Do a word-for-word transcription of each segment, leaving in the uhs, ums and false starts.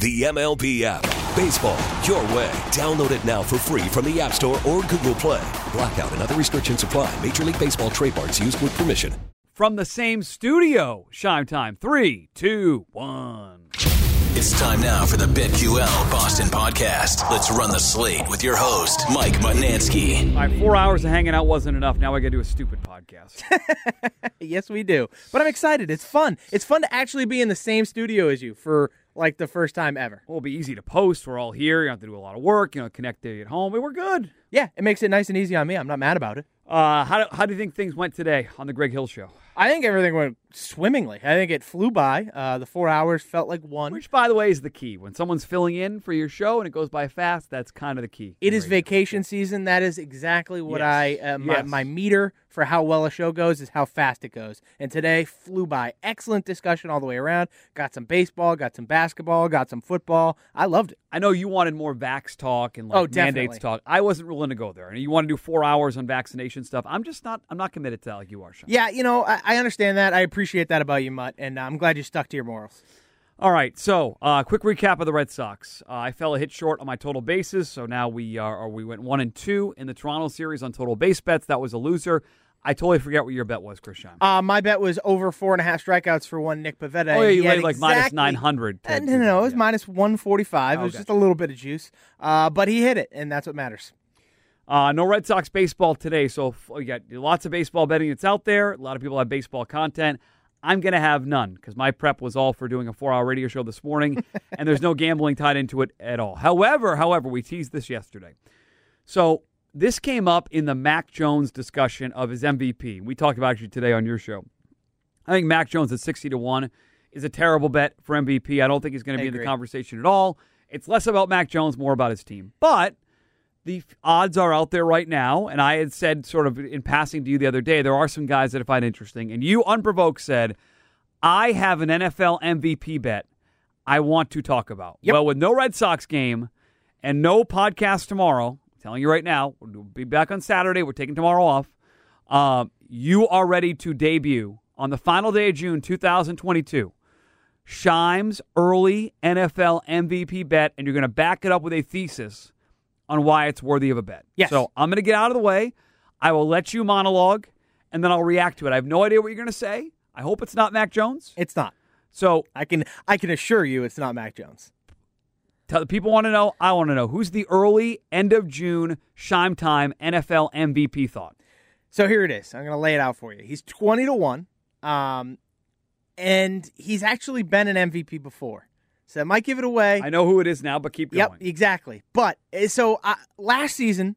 The M L B app. Baseball, your way. Download it now for free from the App Store or Google Play. Blackout and other restrictions apply. Major League Baseball trademarks used with permission. From the same studio, Shime Time. Three, two, one. It's time now for the BetQL Boston podcast. Let's run the slate with your host, Mike Mutnansky. All right, four hours of hanging out wasn't enough. Now I got to do a stupid podcast. Yes, we do. But I'm excited. It's fun. It's fun to actually be in the same studio as you for, like, the first time ever. Well, it'll be easy to post. We're all here. You don't have to do a lot of work. You know, connect at home. We're good. Yeah, it makes it nice and easy on me. I'm not mad about it. Uh, how do, how do you think things went today on the Greg Hill Show? I think everything went swimmingly. I think it flew by. Uh, the four hours felt like one. Which, by the way, is the key. When someone's filling in for your show and it goes by fast, that's kind of the key. It is radio. Vacation season. That is exactly what yes. I uh, my, yes. my meter for how well a show goes is how fast it goes. And today flew by. Excellent discussion all the way around. Got some baseball, got some basketball, got some football. I loved it. I know you wanted more vax talk and like oh, mandates talk. I wasn't willing to go there. And you want to do four hours on vaccination stuff. I'm just not. I'm not committed to that like you are, Sean. Yeah, you know, I, I understand that. I appreciate that about you, Mutt, and I'm glad you stuck to your morals. All right, so uh, quick recap of the Red Sox. Uh, I fell a hit short on my total bases, so now we are. Or we went one and two in the Toronto series on total base bets. That was a loser. I totally forget what your bet was, Chris Shime. Uh, my bet was over four and a half strikeouts for one Nick Pivetta. Oh, yeah, you laid like exactly, minus nine hundred. Uh, no, no, no, it was yeah. minus one forty-five. Oh, it was gotcha. Just a little bit of juice. Uh, but he hit it, and that's what matters. Uh, no Red Sox baseball today, so we got lots of baseball betting that's out there. A lot of people have baseball content. I'm going to have none because my prep was all for doing a four-hour radio show this morning, and there's no gambling tied into it at all. However, however, we teased this yesterday. So this came up in the Mac Jones discussion of his M V P. We talked about it today on your show. I think Mac Jones at sixty to one is a terrible bet for M V P. I don't think he's going to be in the conversation at all. It's less about Mac Jones, more about his team. But the odds are out there right now, and I had said sort of in passing to you the other day, there are some guys that I find interesting, and you unprovoked said, I have an N F L M V P bet I want to talk about. Yep. Well, with no Red Sox game and no podcast tomorrow, telling you right now, we'll be back on Saturday. We're taking tomorrow off. Uh, you are ready to debut on the final day of June two thousand twenty-two. Shime's early N F L M V P bet, and you're going to back it up with a thesis on why it's worthy of a bet. Yes. So I'm going to get out of the way. I will let you monologue, and then I'll react to it. I have no idea what you're going to say. I hope it's not Mac Jones. It's not. So I can I can assure you it's not Mac Jones. Tell the people want to know, I want to know. Who's the early, end of June, Shime Time, N F L M V P thought? So here it is. I'm going to lay it out for you. He's twenty to one, um, and he's actually been an M V P before. So that might give it away. I know who it is now, but keep going. Yep, exactly. But, so uh, last season,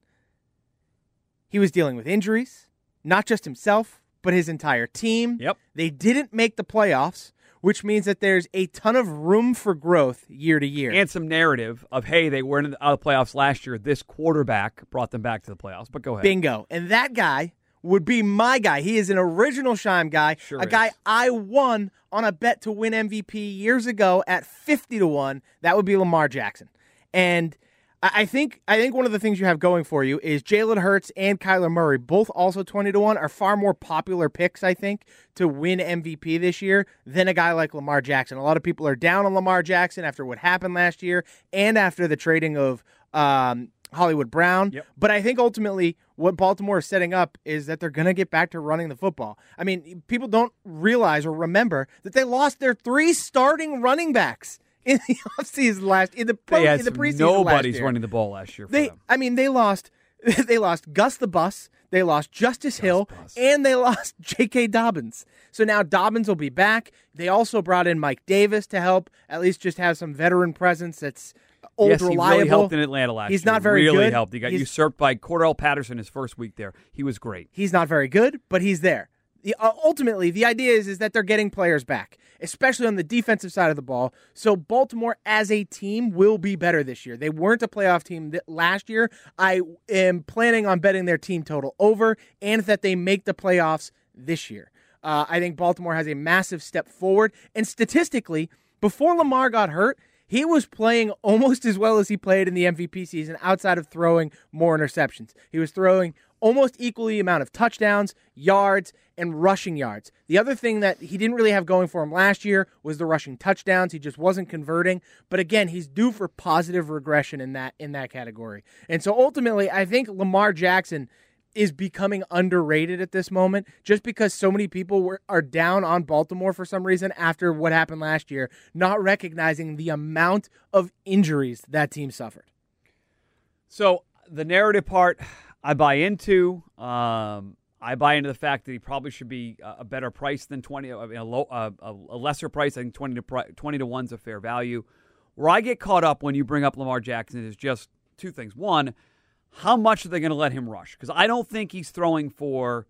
he was dealing with injuries, not just himself, but his entire team. Yep. They didn't make the playoffs, which means that there's a ton of room for growth year to year. And some narrative of, hey, they were in the, out of the playoffs last year. This quarterback brought them back to the playoffs. But go ahead. Bingo. And that guy would be my guy. He is an original Shime guy. Sure a is. Guy I won on a bet to win M V P years ago at fifty to one. That would be Lamar Jackson. And I think I think one of the things you have going for you is Jalen Hurts and Kyler Murray, both also twenty to one, are far more popular picks, I think, to win M V P this year than a guy like Lamar Jackson. A lot of people are down on Lamar Jackson after what happened last year and after the trading of um, Hollywood Brown. Yep. But I think ultimately what Baltimore is setting up is that they're going to get back to running the football. I mean, people don't realize or remember that they lost their three starting running backs in the offseason last in the pre in the preseason nobody's last year. Running the ball last year for they, them. I mean, they lost they lost Gus the Bus, they lost Justice Gus Hill, Bus. And they lost J K. Dobbins. So now Dobbins will be back. They also brought in Mike Davis to help at least just have some veteran presence that's old, yes, reliable. He really helped in Atlanta last he's year. He's not very really good. Really helped. He got he's, usurped by Cordell Patterson his first week there. He was great. He's not very good, but he's there. The, uh, ultimately, the idea is, is that they're getting players back, especially on the defensive side of the ball. So Baltimore as a team will be better this year. They weren't a playoff team th- last year. I am planning on betting their team total over and that they make the playoffs this year. Uh, I think Baltimore has a massive step forward. And statistically, before Lamar got hurt, he was playing almost as well as he played in the M V P season outside of throwing more interceptions. He was throwing almost equally amount of touchdowns, yards, and rushing yards. The other thing that he didn't really have going for him last year was the rushing touchdowns. He just wasn't converting. But again, he's due for positive regression in that in that category. And so ultimately, I think Lamar Jackson is becoming underrated at this moment just because so many people were, are down on Baltimore for some reason after what happened last year, not recognizing the amount of injuries that team suffered. So the narrative part I buy into. Um, I buy into the fact that he probably should be a better price than twenty, I mean, a, low, uh, a lesser price. I think twenty to twenty to one is a fair value. Where I get caught up when you bring up Lamar Jackson is just two things. One, how much are they going to let him rush? Because I don't think he's throwing for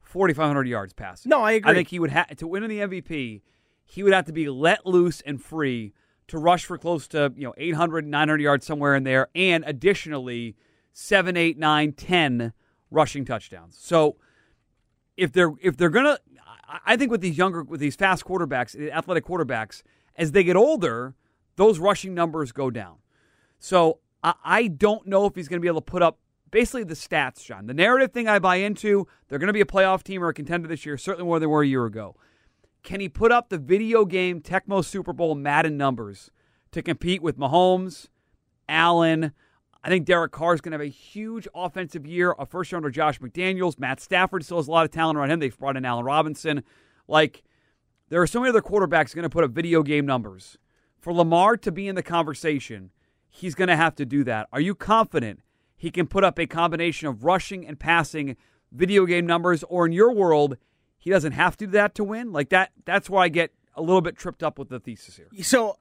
forty-five hundred yards passing. No, I agree. I think he would have to win in the M V P. He would have to be let loose and free to rush for close to, you know, eight hundred, nine hundred yards somewhere in there, and additionally seven, eight, nine, ten rushing touchdowns. So if they're if they're going to, I think with these younger, with these fast quarterbacks, athletic quarterbacks, as they get older, those rushing numbers go down. So I don't know if he's going to be able to put up basically the stats, John. The narrative thing I buy into, they're going to be a playoff team or a contender this year, certainly more than they were a year ago. Can he put up the video game Tecmo Super Bowl Madden numbers to compete with Mahomes, Allen? I think Derek Carr is going to have a huge offensive year, a first year under Josh McDaniels. Matt Stafford still has a lot of talent around him. They've brought in Allen Robinson. Like, there are so many other quarterbacks going to put up video game numbers. For Lamar to be in the conversation, he's going to have to do that. Are you confident he can put up a combination of rushing and passing video game numbers? Or in your world, he doesn't have to do that to win? Like that. That's where I get a little bit tripped up with the thesis here. So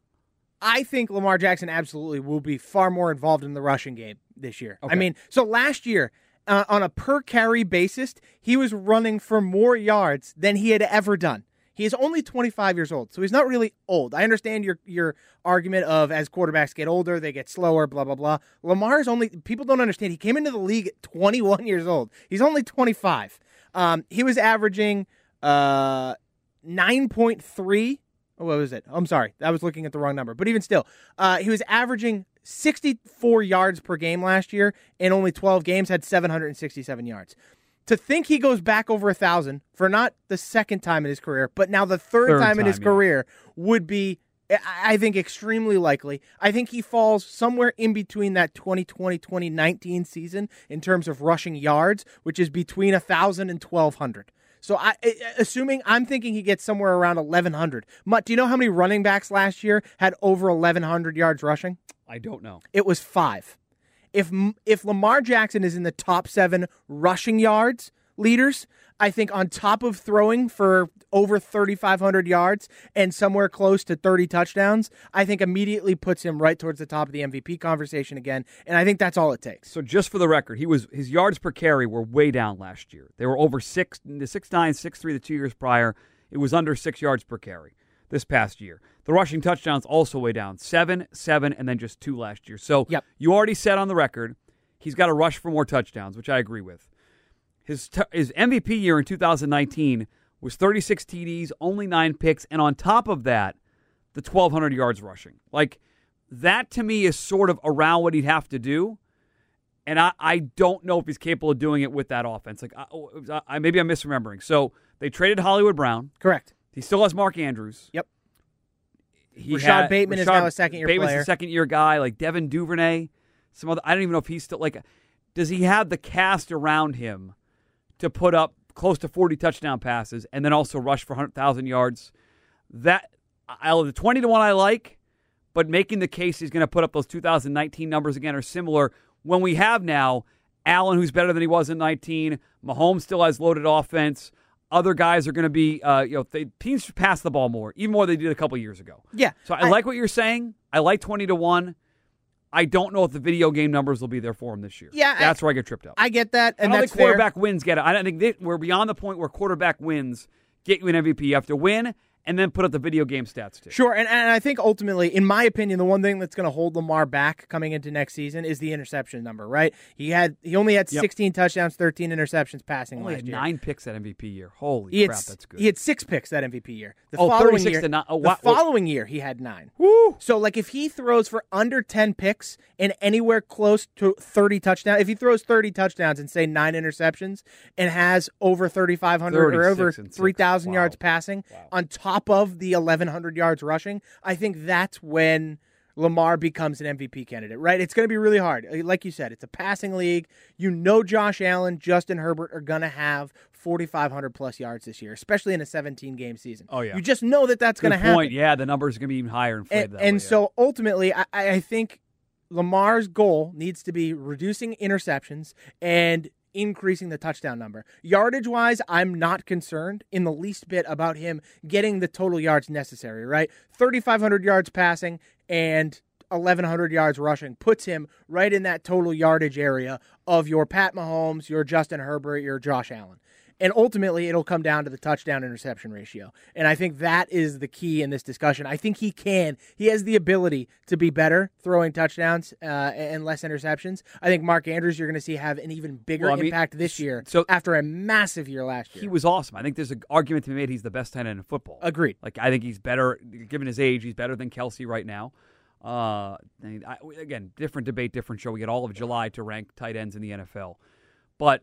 I think Lamar Jackson absolutely will be far more involved in the rushing game this year. Okay. I mean, so last year, uh, on a per-carry basis, he was running for more yards than he had ever done. He is only twenty-five years old, so he's not really old. I understand your your argument of as quarterbacks get older, they get slower, blah, blah, blah. Lamar's only, people don't understand, he came into the league at twenty-one years old. He's only twenty-five. Um, he was averaging uh, nine point three. Oh, what was it? I'm sorry. I was looking at the wrong number. But even still, uh, he was averaging sixty-four yards per game last year, and only twelve games, had seven hundred sixty-seven yards. To think he goes back over one thousand for not the second time in his career, but now the third, third time, time in his yeah. career would be, I think, extremely likely. I think he falls somewhere in between that twenty twenty, twenty nineteen season in terms of rushing yards, which is between one thousand and twelve hundred. So I, assuming, I'm thinking he gets somewhere around eleven hundred. Mutt, do you know how many running backs last year had over eleven hundred yards rushing? I don't know. It was five. If if Lamar Jackson is in the top seven rushing yards leaders, I think on top of throwing for over thirty-five hundred yards and somewhere close to thirty touchdowns, I think immediately puts him right towards the top of the M V P conversation again, and I think that's all it takes. So just for the record, he was his yards per carry were way down last year. They were over six, six nine, six three the two years prior. It was under six yards per carry this past year. The rushing touchdowns also way down, seven, seven, and then just two last year. So yep. You already said on the record he's got to rush for more touchdowns, which I agree with. His t- his M V P year in two thousand nineteen was thirty-six T Ds, only nine picks, and on top of that, the twelve hundred yards rushing. Like, that to me is sort of around what he'd have to do, and I, I don't know if he's capable of doing it with that offense. Like, I, I, maybe I'm misremembering. So they traded Hollywood Brown. Correct. He still has Mark Andrews. Yep. He Rashad had, Bateman Rashad is now a second-year player. Bateman's a second-year guy, like Devin Duvernay. Some other. I don't even know if he's still, like, does he have the cast around him to put up close to forty touchdown passes and then also rush for one hundred thousand yarars? That, I'll, the twenty to one I like, but making the case he's going to put up those two thousand nineteen numbers again or similar when we have now Allen, who's better than he was in nineteen, Mahomes still has loaded offense. Other guys are going to be, uh, you know, they, teams should pass the ball more, even more than they did a couple years ago. Yeah. So I, I like what you're saying. I like twenty to one. I don't know if the video game numbers will be there for him this year. Yeah. That's I, where I get tripped up. I get that. And I don't that's think quarterback fair. wins get it. I don't think they, we're beyond the point where quarterback wins get you an M V P. You have to win and then put up the video game stats too. Sure, and, and I think ultimately, in my opinion, the one thing that's going to hold Lamar back coming into next season is the interception number, right? He had he only had yep. sixteen touchdowns, thirteen interceptions passing only last year. Nine picks that M V P year. Holy he crap, had, that's good. He had six picks that M V P year. The oh, following year, to nine. Oh, wow. The following year, he had nine. Woo! So, like, if he throws for under ten picks and anywhere close to thirty touchdowns, if he throws thirty touchdowns and, say, nine interceptions and has over thirty-five hundred or over three thousand wow. yards passing wow. on top top of the eleven hundred yards rushing, I think that's when Lamar becomes an M V P candidate, right? It's going to be really hard. Like you said, it's a passing league. You know Josh Allen, Justin Herbert are going to have forty-five hundred plus yards this year, especially in a seventeen-game season. Oh, yeah. You just know that that's going to happen. Good point. Yeah, the number's going to be even higher. And, and, that and way, so yeah. ultimately, I, I think Lamar's goal needs to be reducing interceptions and increasing the touchdown number. Yardage-wise, I'm not concerned in the least bit about him getting the total yards necessary, right? thirty-five hundred yards passing and eleven hundred yards rushing puts him right in that total yardage area of your Pat Mahomes, your Justin Herbert, your Josh Allen. And ultimately, it'll come down to the touchdown-interception ratio. And I think that is the key in this discussion. I think he can. He has the ability to be better throwing touchdowns uh, and less interceptions. I think Mark Andrews, you're going to see have an even bigger well, I mean, impact this year so after a massive year last year. He was awesome. I think there's an argument to be made he's the best tight end in football. Agreed. Like, I think he's better, given his age, he's better than Kelce right now. Uh, and I, again, different debate, different show. We get all of July to rank tight ends in the N F L. But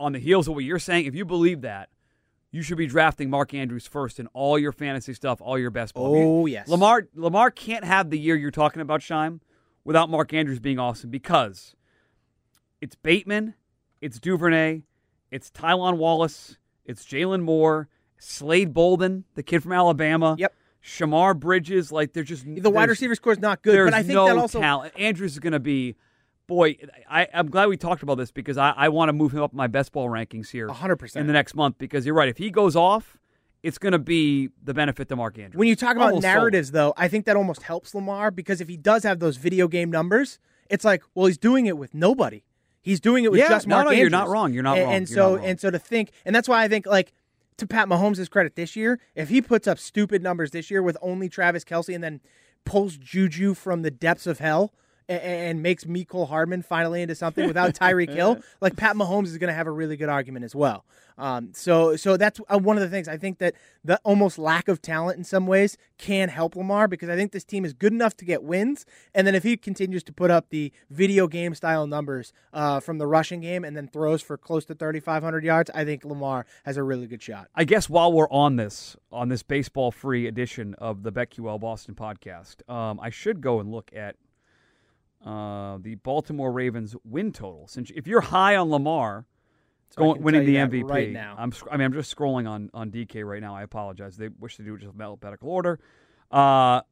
on the heels of what you're saying, if you believe that, you should be drafting Mark Andrews first in all your fantasy stuff, all your best ball. Oh, games. Yes. Lamar Lamar can't have the year you're talking about, Shime, without Mark Andrews being awesome, because it's Bateman, it's Duvernay, it's Tylon Wallace, it's Jalen Moore, Slade Bolden, the kid from Alabama. Yep. Shamar Bridges. Like, they're just the wide receiver score is not good, but I think no that also talent. Andrews is going to be. Boy, I, I'm glad we talked about this, because I, I want to move him up my best ball rankings here one hundred percent in the next month, because you're right. If he goes off, it's going to be the benefit to Mark Andrews. When you talk about almost narratives, sold. though, I think that almost helps Lamar, because if he does have those video game numbers, it's like, well, he's doing it with nobody. He's doing it with yeah, just Mark no, no, Andrews. No, you're not wrong. You're not and, wrong. And so, not wrong. And so to think, and that's why I think, like, to Pat Mahomes' credit this year, if he puts up stupid numbers this year with only Travis Kelce and then pulls Juju from the depths of hell and makes Mecole Hardman finally into something without Tyreek Hill, like, Pat Mahomes is going to have a really good argument as well. Um, so so that's one of the things. I think that the almost lack of talent in some ways can help Lamar, because I think this team is good enough to get wins. And then if he continues to put up the video game style numbers uh, from the rushing game and then throws for close to thirty-five hundred yards, I think Lamar has a really good shot. I guess while we're on this, on this baseball-free edition of the BetQL Boston podcast, um, I should go and look at Uh, the Baltimore Ravens win total. Since if you're high on Lamar so going, winning the M V P, right now. I'm I mean I'm just scrolling on, on D K right now. I apologize. They wish to do it just in alphabetical order. Uh,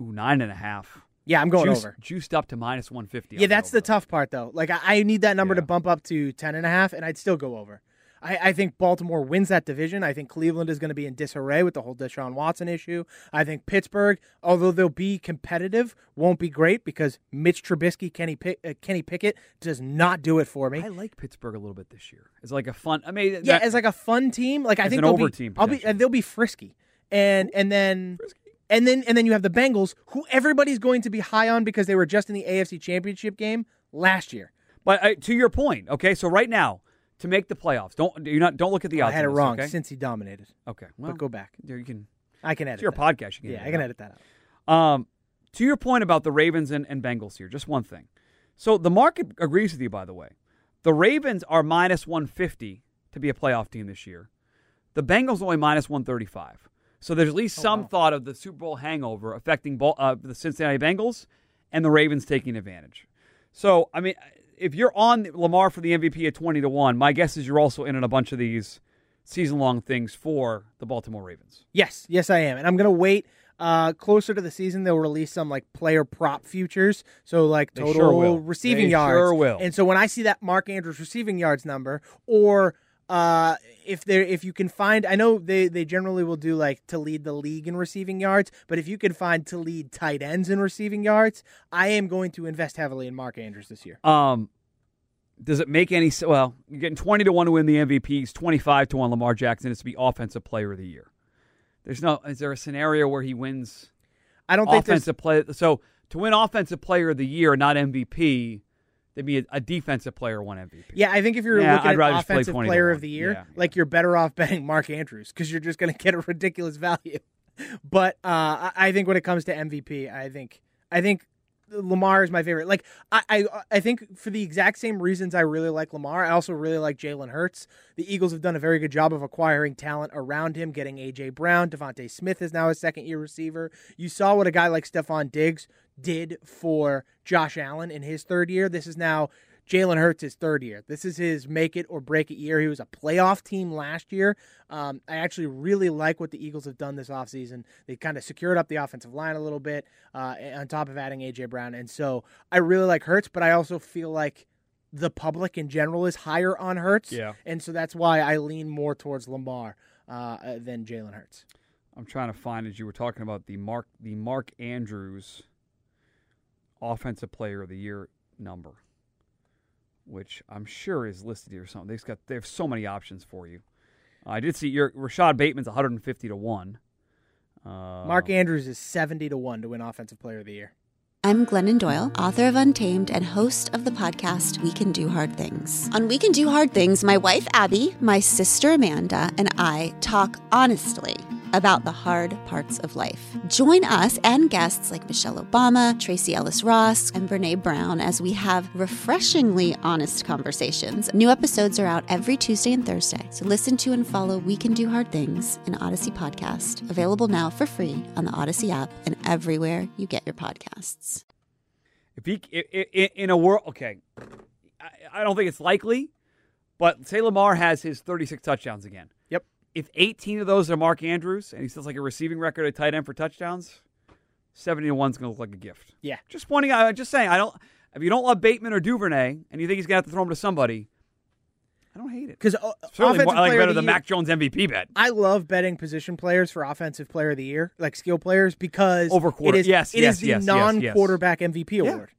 ooh, nine and a half. Yeah, I'm going Juice, over. Juiced up to minus one fifty. Yeah, I'm that's the though. tough part though. Like I, I need that number yeah. to bump up to ten and a half, and I'd still go over. I think Baltimore wins that division. I think Cleveland is going to be in disarray with the whole Deshaun Watson issue. I think Pittsburgh, although they'll be competitive, won't be great, because Mitch Trubisky, Kenny Pick, uh, Kenny Pickett does not do it for me. I like Pittsburgh a little bit this year. It's like a fun. I mean, yeah, that, as like a fun team. Like I think an they'll over be, team. I'll be. They'll be frisky, and and then. Frisky. And then and then you have the Bengals, who everybody's going to be high on because they were just in the A F C Championship game last year. But uh, to your point, okay, so right now, to make the playoffs, don't you not don't look at the odds. I had it this, wrong okay? since he dominated. Okay, well, but go back. You can, I can edit. It's your that. podcast. You can yeah, edit I can out. edit that out. Um, to your point about the Ravens and, and Bengals here, just one thing. So the market agrees with you, by the way. The Ravens are minus one fifty to be a playoff team this year. The Bengals only minus one thirty five. So there's at least oh, some wow. thought of the Super Bowl hangover affecting ball, uh, the Cincinnati Bengals and the Ravens taking advantage. So I mean, if you're on Lamar for the M V P at twenty to one, my guess is you're also in on a bunch of these season-long things for the Baltimore Ravens. Yes. Yes, I am. And I'm going to wait uh, closer to the season. They'll release some, like, player prop futures, so, like, total sure receiving they yards. Sure will. And so when I see that Mark Andrews receiving yards number, or uh, if there, if you can find – I know they, they generally will do, like, to lead the league in receiving yards, but if you can find to lead tight ends in receiving yards, I am going to invest heavily in Mark Andrews this year. Um. Does it make any sense? Well, you're getting twenty to one to win the M V P. It's twenty-five to one Lamar Jackson is to be Offensive Player of the Year. There's no. Is there a scenario where he wins? I don't think offensive play. So to win offensive player of the year, not M V P, they'd be a, a defensive player won M V P. Yeah, I think if you're yeah, looking at offensive play player of the year, yeah, like yeah. you're better off betting Mark Andrews because you're just going to get a ridiculous value. But uh, I think when it comes to M V P, I think I think Lamar is my favorite. Like I, I, I think for the exact same reasons I really like Lamar, I also really like Jalen Hurts. The Eagles have done a very good job of acquiring talent around him, getting A J. Brown. Devontae Smith is now a second-year receiver. You saw what a guy like Stephon Diggs did for Josh Allen in his third year. This is now Jalen Hurts' his third year. This is his make-it-or-break-it year. He was a playoff team last year. Um, I actually really like what the Eagles have done this offseason. They kind of secured up the offensive line a little bit uh, on top of adding A J. Brown. And so I really like Hurts, but I also feel like the public in general is higher on Hurts. Yeah. And so that's why I lean more towards Lamar uh, than Jalen Hurts. I'm trying to find, as you were talking about, the Mark, the Mark Andrews Offensive Player of the Year number, which I'm sure is listed here or something. They've got they have so many options for you. Uh, I did see your Rashad Bateman's one hundred fifty to one. Uh, Mark Andrews is seventy to one to win Offensive Player of the Year. I'm Glenon Doyle, author of Untamed and host of the podcast We Can Do Hard Things. On We Can Do Hard Things, my wife Abby, my sister Amanda, and I talk honestly about the hard parts of life. Join us and guests like Michelle Obama, Tracy Ellis Ross, and Brene Brown as we have refreshingly honest conversations. New episodes are out every Tuesday and Thursday, so listen to and follow We Can Do Hard Things, an Odyssey podcast, available now for free on the Odyssey app and everywhere you get your podcasts. If he, in a world, okay, I don't think it's likely, but say Lamar has his thirty-six touchdowns again. If eighteen of those are Mark Andrews and he sets like a receiving record at tight end for touchdowns, seventy to one is going to look like a gift. Yeah. Just pointing out, just saying, I don't, if you don't love Bateman or Duvernay and you think he's going to have to throw him to somebody, I don't hate it. Because uh, certainly more, I like better the, the Mac Jones M V P bet. I love betting position players for offensive player of the year, like skill players, because Over quarter, it is, yes, it yes, is the yes, non-quarterback yes, yes. M V P award.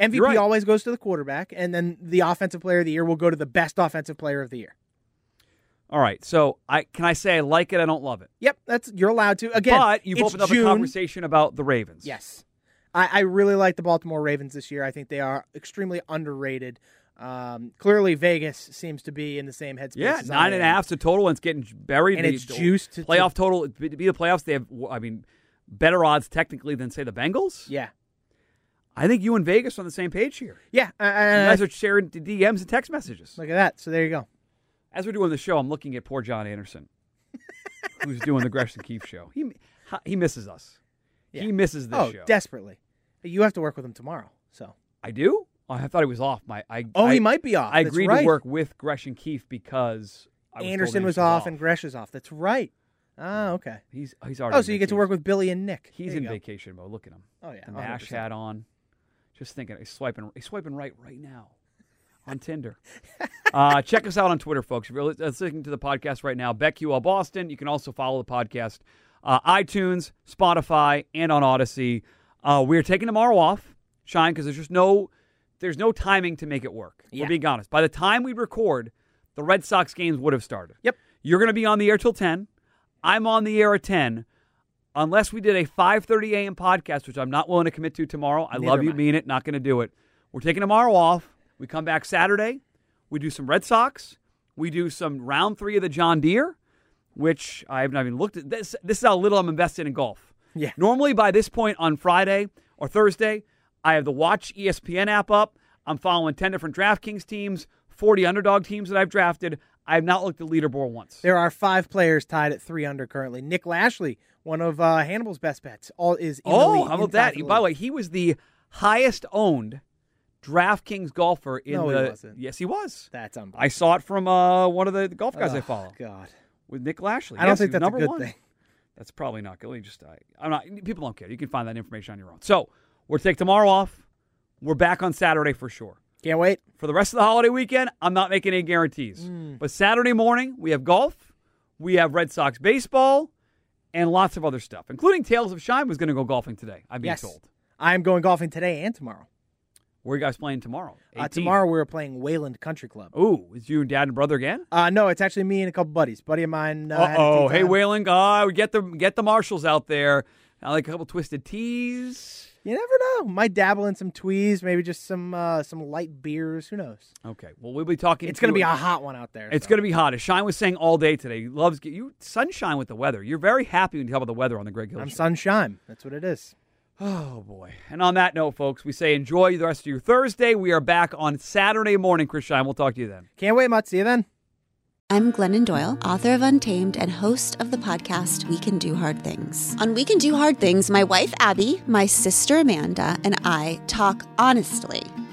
Yeah. M V P right. always goes to the quarterback, and then the offensive player of the year will go to the best offensive player of the year. All right, so I can I say I like it, I don't love it? Yep, that's you're allowed to. Again, but you've opened up June. a conversation about the Ravens. Yes. I, I really like the Baltimore Ravens this year. I think they are extremely underrated. Um, clearly, Vegas seems to be in the same headspace. Yeah, as nine and a half, so total, and it's getting buried. And it's juiced. To playoff to, total, to be the playoffs, they have, I mean, better odds technically than, say, the Bengals. Yeah. I think you and Vegas are on the same page here. Yeah. I, I, you guys are sharing D Ms and text messages. Look at that. So there you go. As we're doing the show, I'm looking at poor John Anderson, who's doing the Gresham Keefe show. He he misses us. Yeah. He misses this oh, show. Oh, desperately. You have to work with him tomorrow. So I do? Oh, I thought he was off. My I, Oh, I, he might be off. I That's agreed right. to work with Gresham Keefe because I was Anderson was off, off and Gresh is off. That's right. Oh, okay. He's he's already Oh, so you get to work with Billy and Nick. He's in go. vacation mode. Look at him. Oh, yeah. The Nash hat on. Just thinking. He's swiping, he's swiping right right now. On Tinder. Uh, check us out on Twitter, folks. If you're listening to the podcast right now, BetQL Boston. You can also follow the podcast, uh, iTunes, Spotify, and on Odyssey. Uh, we're taking tomorrow off, Shine, because there's just no there's no timing to make it work. Yeah. We're being honest. By the time we record, the Red Sox games would have started. Yep. You're going to be on the air till ten. I'm on the air at ten. Unless we did a five thirty a.m. podcast, which I'm not willing to commit to tomorrow. I Neither love you, mean it, not going to do it. We're taking tomorrow off. We come back Saturday. We do some Red Sox. We do some round three of the John Deere, which I haven't even looked at. This This is how little I'm invested in golf. Yeah. Normally by this point on Friday or Thursday, I have the Watch E S P N app up. I'm following ten different DraftKings teams, forty underdog teams that I've drafted. I have not looked at leaderboard once. There are five players tied at three under currently. Nick Lashley, one of uh, Hannibal's best bets, all is in oh, the league. How about that? By the way, he was the highest owned DraftKings golfer in no, the. He wasn't. Yes, he was. That's unbelievable. I saw it from uh, one of the golf guys oh, I follow. God, with Nick Lashley. I yes, don't think that's number a good one. thing. That's probably not good. Just I, I'm not. People don't care. You can find that information on your own. So we'll take tomorrow off. We're back on Saturday for sure. Can't wait for the rest of the holiday weekend. I'm not making any guarantees, mm. but Saturday morning we have golf, we have Red Sox baseball, and lots of other stuff, including Tales of Shine was going to go golfing today. I'm being yes. told. I'm going golfing today and tomorrow. Where are you guys playing tomorrow? Uh, tomorrow we're playing Wayland Country Club. Ooh, is you and dad and brother again? Uh, no, it's actually me and a couple buddies. Buddy of mine. Uh, oh, hey Wayland, uh, get the get the marshals out there. I like a couple twisted teas. You never know. Might dabble in some tweez, maybe just some uh, some light beers. Who knows? Okay. Well, we'll be talking. It's going to be a hot one out there. It's so. going to be hot. As Shine was saying all day today, he loves you sunshine with the weather. You're very happy when you talk about the weather on the Greg Hill Show. I'm sunshine. That's what it is. Oh, boy. And on that note, folks, we say enjoy the rest of your Thursday. We are back on Saturday morning. Chris Shine, we'll talk to you then. Can't wait, Mutt. See you then. I'm Glenon Doyle, author of Untamed and host of the podcast We Can Do Hard Things. On We Can Do Hard Things, my wife, Abby, my sister, Amanda, and I talk honestly